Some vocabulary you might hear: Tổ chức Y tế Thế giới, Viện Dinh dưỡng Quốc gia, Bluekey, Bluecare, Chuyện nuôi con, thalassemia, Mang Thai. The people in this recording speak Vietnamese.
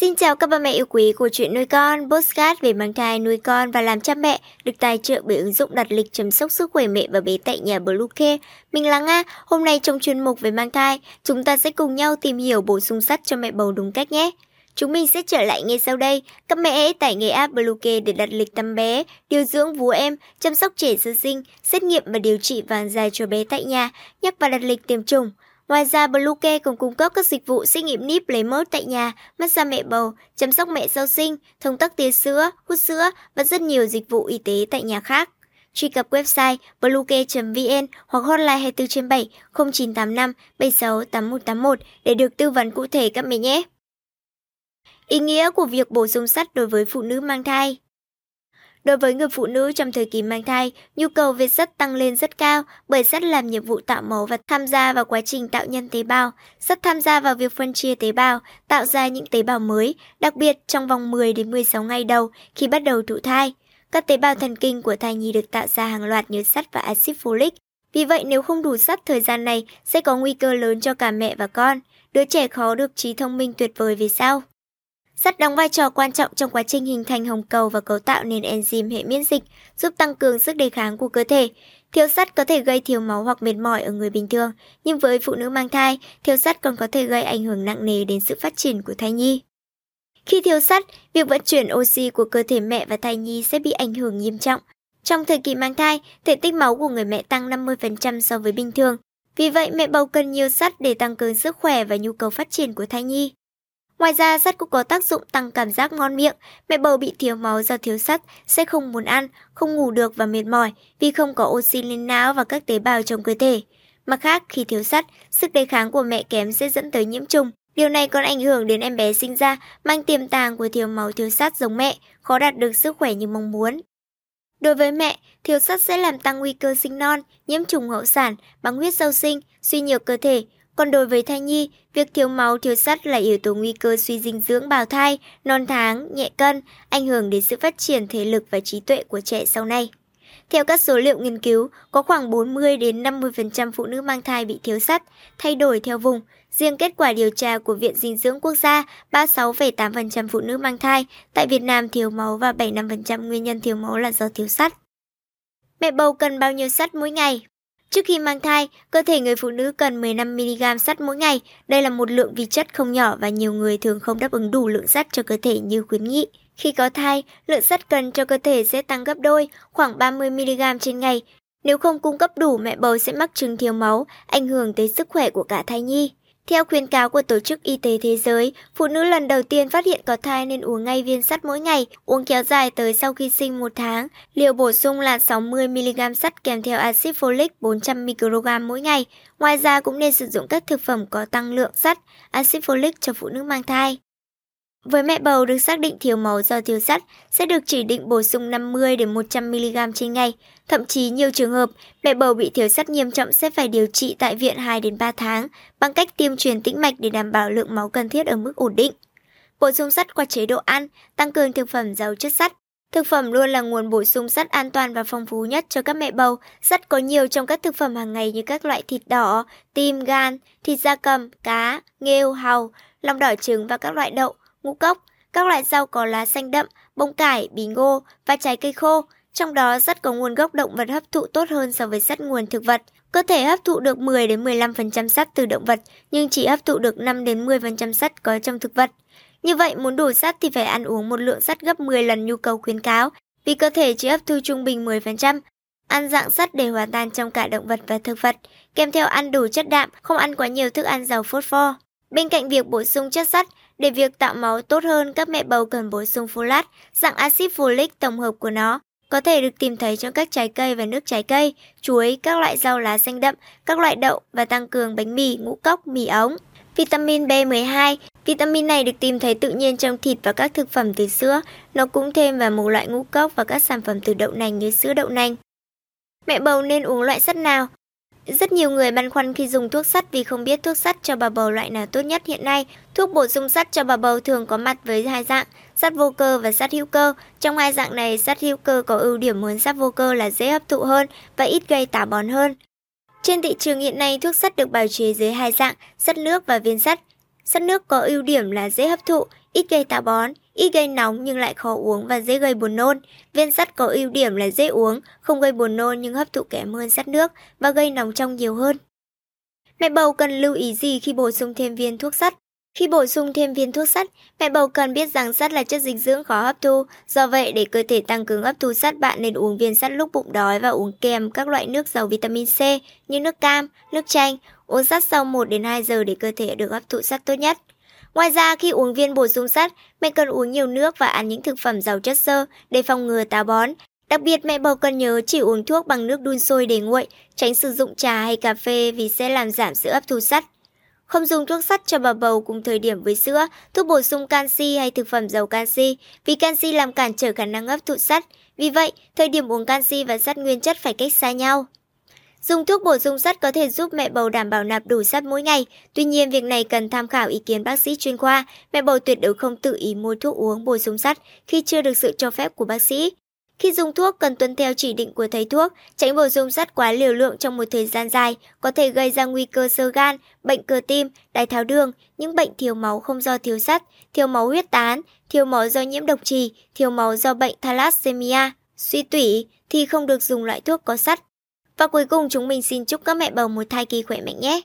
Xin chào các bà mẹ yêu quý của Chuyện nuôi con, podcast về mang thai, nuôi con và làm cha mẹ, được tài trợ bởi ứng dụng đặt lịch chăm sóc sức khỏe mẹ và bé tại nhà Bluecare. Mình là Nga, hôm nay trong chuyên mục về mang thai, chúng ta sẽ cùng nhau tìm hiểu bổ sung sắt cho mẹ bầu đúng cách nhé. Chúng mình sẽ trở lại ngay sau đây. Các mẹ hãy tải ngay app Bluekey để đặt lịch tắm bé, điều dưỡng vú em, chăm sóc trẻ sơ sinh, xét nghiệm và điều trị vàng da cho bé tại nhà, nhắc và đặt lịch tiêm chủng. Ngoài ra, Bluekey còn cung cấp các dịch vụ xét nghiệm níp lấy mỡ tại nhà, massage mẹ bầu, chăm sóc mẹ sau sinh, thông tắc tia sữa, hút sữa và rất nhiều dịch vụ y tế tại nhà khác. Truy cập website bluekey.vn hoặc hotline 24/7 0985 76 8181 để được tư vấn cụ thể các mẹ nhé. Ý nghĩa của việc bổ sung sắt đối với phụ nữ mang thai. Đối với người phụ nữ trong thời kỳ mang thai, nhu cầu về sắt tăng lên rất cao bởi sắt làm nhiệm vụ tạo máu và tham gia vào quá trình tạo nhân tế bào. Sắt tham gia vào việc phân chia tế bào, tạo ra những tế bào mới, đặc biệt trong vòng 10 đến 16 ngày đầu khi bắt đầu thụ thai. Các tế bào thần kinh của thai nhi được tạo ra hàng loạt nhờ sắt và axit folic. Vì vậy, nếu không đủ sắt thời gian này sẽ có nguy cơ lớn cho cả mẹ và con. Đứa trẻ khó được trí thông minh tuyệt vời về sau. Sắt đóng vai trò quan trọng trong quá trình hình thành hồng cầu và cấu tạo nền enzyme hệ miễn dịch, giúp tăng cường sức đề kháng của cơ thể. Thiếu sắt có thể gây thiếu máu hoặc mệt mỏi ở người bình thường, nhưng với phụ nữ mang thai, thiếu sắt còn có thể gây ảnh hưởng nặng nề đến sự phát triển của thai nhi. Khi thiếu sắt, việc vận chuyển oxy của cơ thể mẹ và thai nhi sẽ bị ảnh hưởng nghiêm trọng. Trong thời kỳ mang thai, thể tích máu của người mẹ tăng 50% so với bình thường. Vì vậy, mẹ bầu cần nhiều sắt để tăng cường sức khỏe và nhu cầu phát triển của thai nhi. Ngoài ra, sắt cũng có tác dụng tăng cảm giác ngon miệng. Mẹ bầu bị thiếu máu do thiếu sắt sẽ không muốn ăn, không ngủ được và mệt mỏi vì không có oxy lên não và các tế bào trong cơ thể. Mặt khác, khi thiếu sắt, sức đề kháng của mẹ kém sẽ dẫn tới nhiễm trùng. Điều này còn ảnh hưởng đến em bé sinh ra mang tiềm tàng của thiếu máu thiếu sắt giống mẹ, khó đạt được sức khỏe như mong muốn. Đối với mẹ, thiếu sắt sẽ làm tăng nguy cơ sinh non, nhiễm trùng hậu sản, băng huyết sau sinh, suy nhược cơ thể. Còn đối với thai nhi, việc thiếu máu, thiếu sắt là yếu tố nguy cơ suy dinh dưỡng bào thai, non tháng, nhẹ cân, ảnh hưởng đến sự phát triển thể lực và trí tuệ của trẻ sau này. Theo các số liệu nghiên cứu, có khoảng 40-50% phụ nữ mang thai bị thiếu sắt, thay đổi theo vùng. Riêng kết quả điều tra của Viện Dinh dưỡng Quốc gia, 36,8% phụ nữ mang thai tại Việt Nam thiếu máu và 75% nguyên nhân thiếu máu là do thiếu sắt. Mẹ bầu cần bao nhiêu sắt mỗi ngày? Trước khi mang thai, cơ thể người phụ nữ cần 15 mg sắt mỗi ngày. Đây là một lượng vi chất không nhỏ và nhiều người thường không đáp ứng đủ lượng sắt cho cơ thể như khuyến nghị. Khi có thai, lượng sắt cần cho cơ thể sẽ tăng gấp đôi, khoảng 30 mg trên ngày. Nếu không cung cấp đủ, mẹ bầu sẽ mắc chứng thiếu máu, ảnh hưởng tới sức khỏe của cả thai nhi. Theo khuyến cáo của Tổ chức Y tế Thế giới, phụ nữ lần đầu tiên phát hiện có thai nên uống ngay viên sắt mỗi ngày, uống kéo dài tới sau khi sinh 1 tháng. Liều bổ sung là 60 mg sắt kèm theo axit folic 400 microgram mỗi ngày. Ngoài ra cũng nên sử dụng các thực phẩm có tăng lượng sắt, axit folic cho phụ nữ mang thai. Với mẹ bầu được xác định thiếu máu do thiếu sắt sẽ được chỉ định bổ sung 50 đến 100 mg trên ngày. Thậm chí nhiều trường hợp, mẹ bầu bị thiếu sắt nghiêm trọng sẽ phải điều trị tại viện 2 đến 3 tháng bằng cách tiêm truyền tĩnh mạch để đảm bảo lượng máu cần thiết ở mức ổn định. Bổ sung sắt qua chế độ ăn, tăng cường thực phẩm giàu chất sắt. Thực phẩm luôn là nguồn bổ sung sắt an toàn và phong phú nhất cho các mẹ bầu. Sắt có nhiều trong các thực phẩm hàng ngày như các loại thịt đỏ, tim, gan, thịt gia cầm, cá, nghêu, hàu, lòng đỏ trứng và các loại đậu, ngũ cốc, các loại rau có lá xanh đậm, bông cải, bí ngô và trái cây khô. Trong đó, sắt có nguồn gốc động vật hấp thụ tốt hơn so với sắt nguồn thực vật. Cơ thể hấp thụ được 10 đến 15% sắt từ động vật, nhưng chỉ hấp thụ được 5 đến 10% sắt có trong thực vật. Như vậy, muốn đủ sắt thì phải ăn uống một lượng sắt gấp 10 lần nhu cầu khuyến cáo, vì cơ thể chỉ hấp thu trung bình 10%. Ăn dạng sắt để hòa tan trong cả động vật và thực vật, kèm theo ăn đủ chất đạm, không ăn quá nhiều thức ăn giàu phốt pho. Bên cạnh việc bổ sung chất sắt, để việc tạo máu tốt hơn, các mẹ bầu cần bổ sung folat, dạng axit folic tổng hợp của nó. Có thể được tìm thấy trong các trái cây và nước trái cây, chuối, các loại rau lá xanh đậm, các loại đậu và tăng cường bánh mì, ngũ cốc, mì ống. Vitamin B12, vitamin này được tìm thấy tự nhiên trong thịt và các thực phẩm từ sữa. Nó cũng thêm vào một loại ngũ cốc và các sản phẩm từ đậu nành như sữa đậu nành. Mẹ bầu nên uống loại sắt nào? Rất nhiều người băn khoăn khi dùng thuốc sắt vì không biết thuốc sắt cho bà bầu loại nào tốt nhất hiện nay. Thuốc bổ sung sắt cho bà bầu thường có mặt với hai dạng, sắt vô cơ và sắt hữu cơ. Trong hai dạng này, sắt hữu cơ có ưu điểm hơn sắt vô cơ là dễ hấp thụ hơn và ít gây táo bón hơn. Trên thị trường hiện nay, thuốc sắt được bào chế dưới hai dạng, sắt nước và viên sắt. Sắt nước có ưu điểm là dễ hấp thụ, ít gây táo bón, ít gây nóng nhưng lại khó uống và dễ gây buồn nôn. Viên sắt có ưu điểm là dễ uống, không gây buồn nôn nhưng hấp thụ kém hơn sắt nước và gây nóng trong nhiều hơn. Mẹ bầu cần lưu ý gì khi bổ sung thêm viên thuốc sắt? Khi bổ sung thêm viên thuốc sắt, mẹ bầu cần biết rằng sắt là chất dinh dưỡng khó hấp thu. Do vậy, để cơ thể tăng cường hấp thu sắt, bạn nên uống viên sắt lúc bụng đói và uống kèm các loại nước giàu vitamin C như nước cam, nước chanh. Uống sắt sau 1 đến 2 giờ để cơ thể được hấp thụ sắt tốt nhất. Ngoài ra, khi uống viên bổ sung sắt, mẹ cần uống nhiều nước và ăn những thực phẩm giàu chất xơ để phòng ngừa táo bón. Đặc biệt, mẹ bầu cần nhớ chỉ uống thuốc bằng nước đun sôi để nguội, tránh sử dụng trà hay cà phê vì sẽ làm giảm sự hấp thu sắt. Không dùng thuốc sắt cho bà bầu cùng thời điểm với sữa, thuốc bổ sung canxi hay thực phẩm giàu canxi, vì canxi làm cản trở khả năng hấp thụ sắt. Vì vậy, thời điểm uống canxi và sắt nguyên chất phải cách xa nhau. Dùng thuốc bổ sung sắt có thể giúp mẹ bầu đảm bảo nạp đủ sắt mỗi ngày. Tuy nhiên, việc này cần tham khảo ý kiến bác sĩ chuyên khoa. Mẹ bầu tuyệt đối không tự ý mua thuốc uống bổ sung sắt khi chưa được sự cho phép của bác sĩ. Khi dùng thuốc cần tuân theo chỉ định của thầy thuốc, tránh bổ sung sắt quá liều lượng trong một thời gian dài, có thể gây ra nguy cơ xơ gan, bệnh cơ tim, đái tháo đường, những bệnh thiếu máu không do thiếu sắt, thiếu máu huyết tán, thiếu máu do nhiễm độc trì, thiếu máu do bệnh thalassemia, suy tủy thì không được dùng loại thuốc có sắt. Và cuối cùng chúng mình xin chúc các mẹ bầu một thai kỳ khỏe mạnh nhé.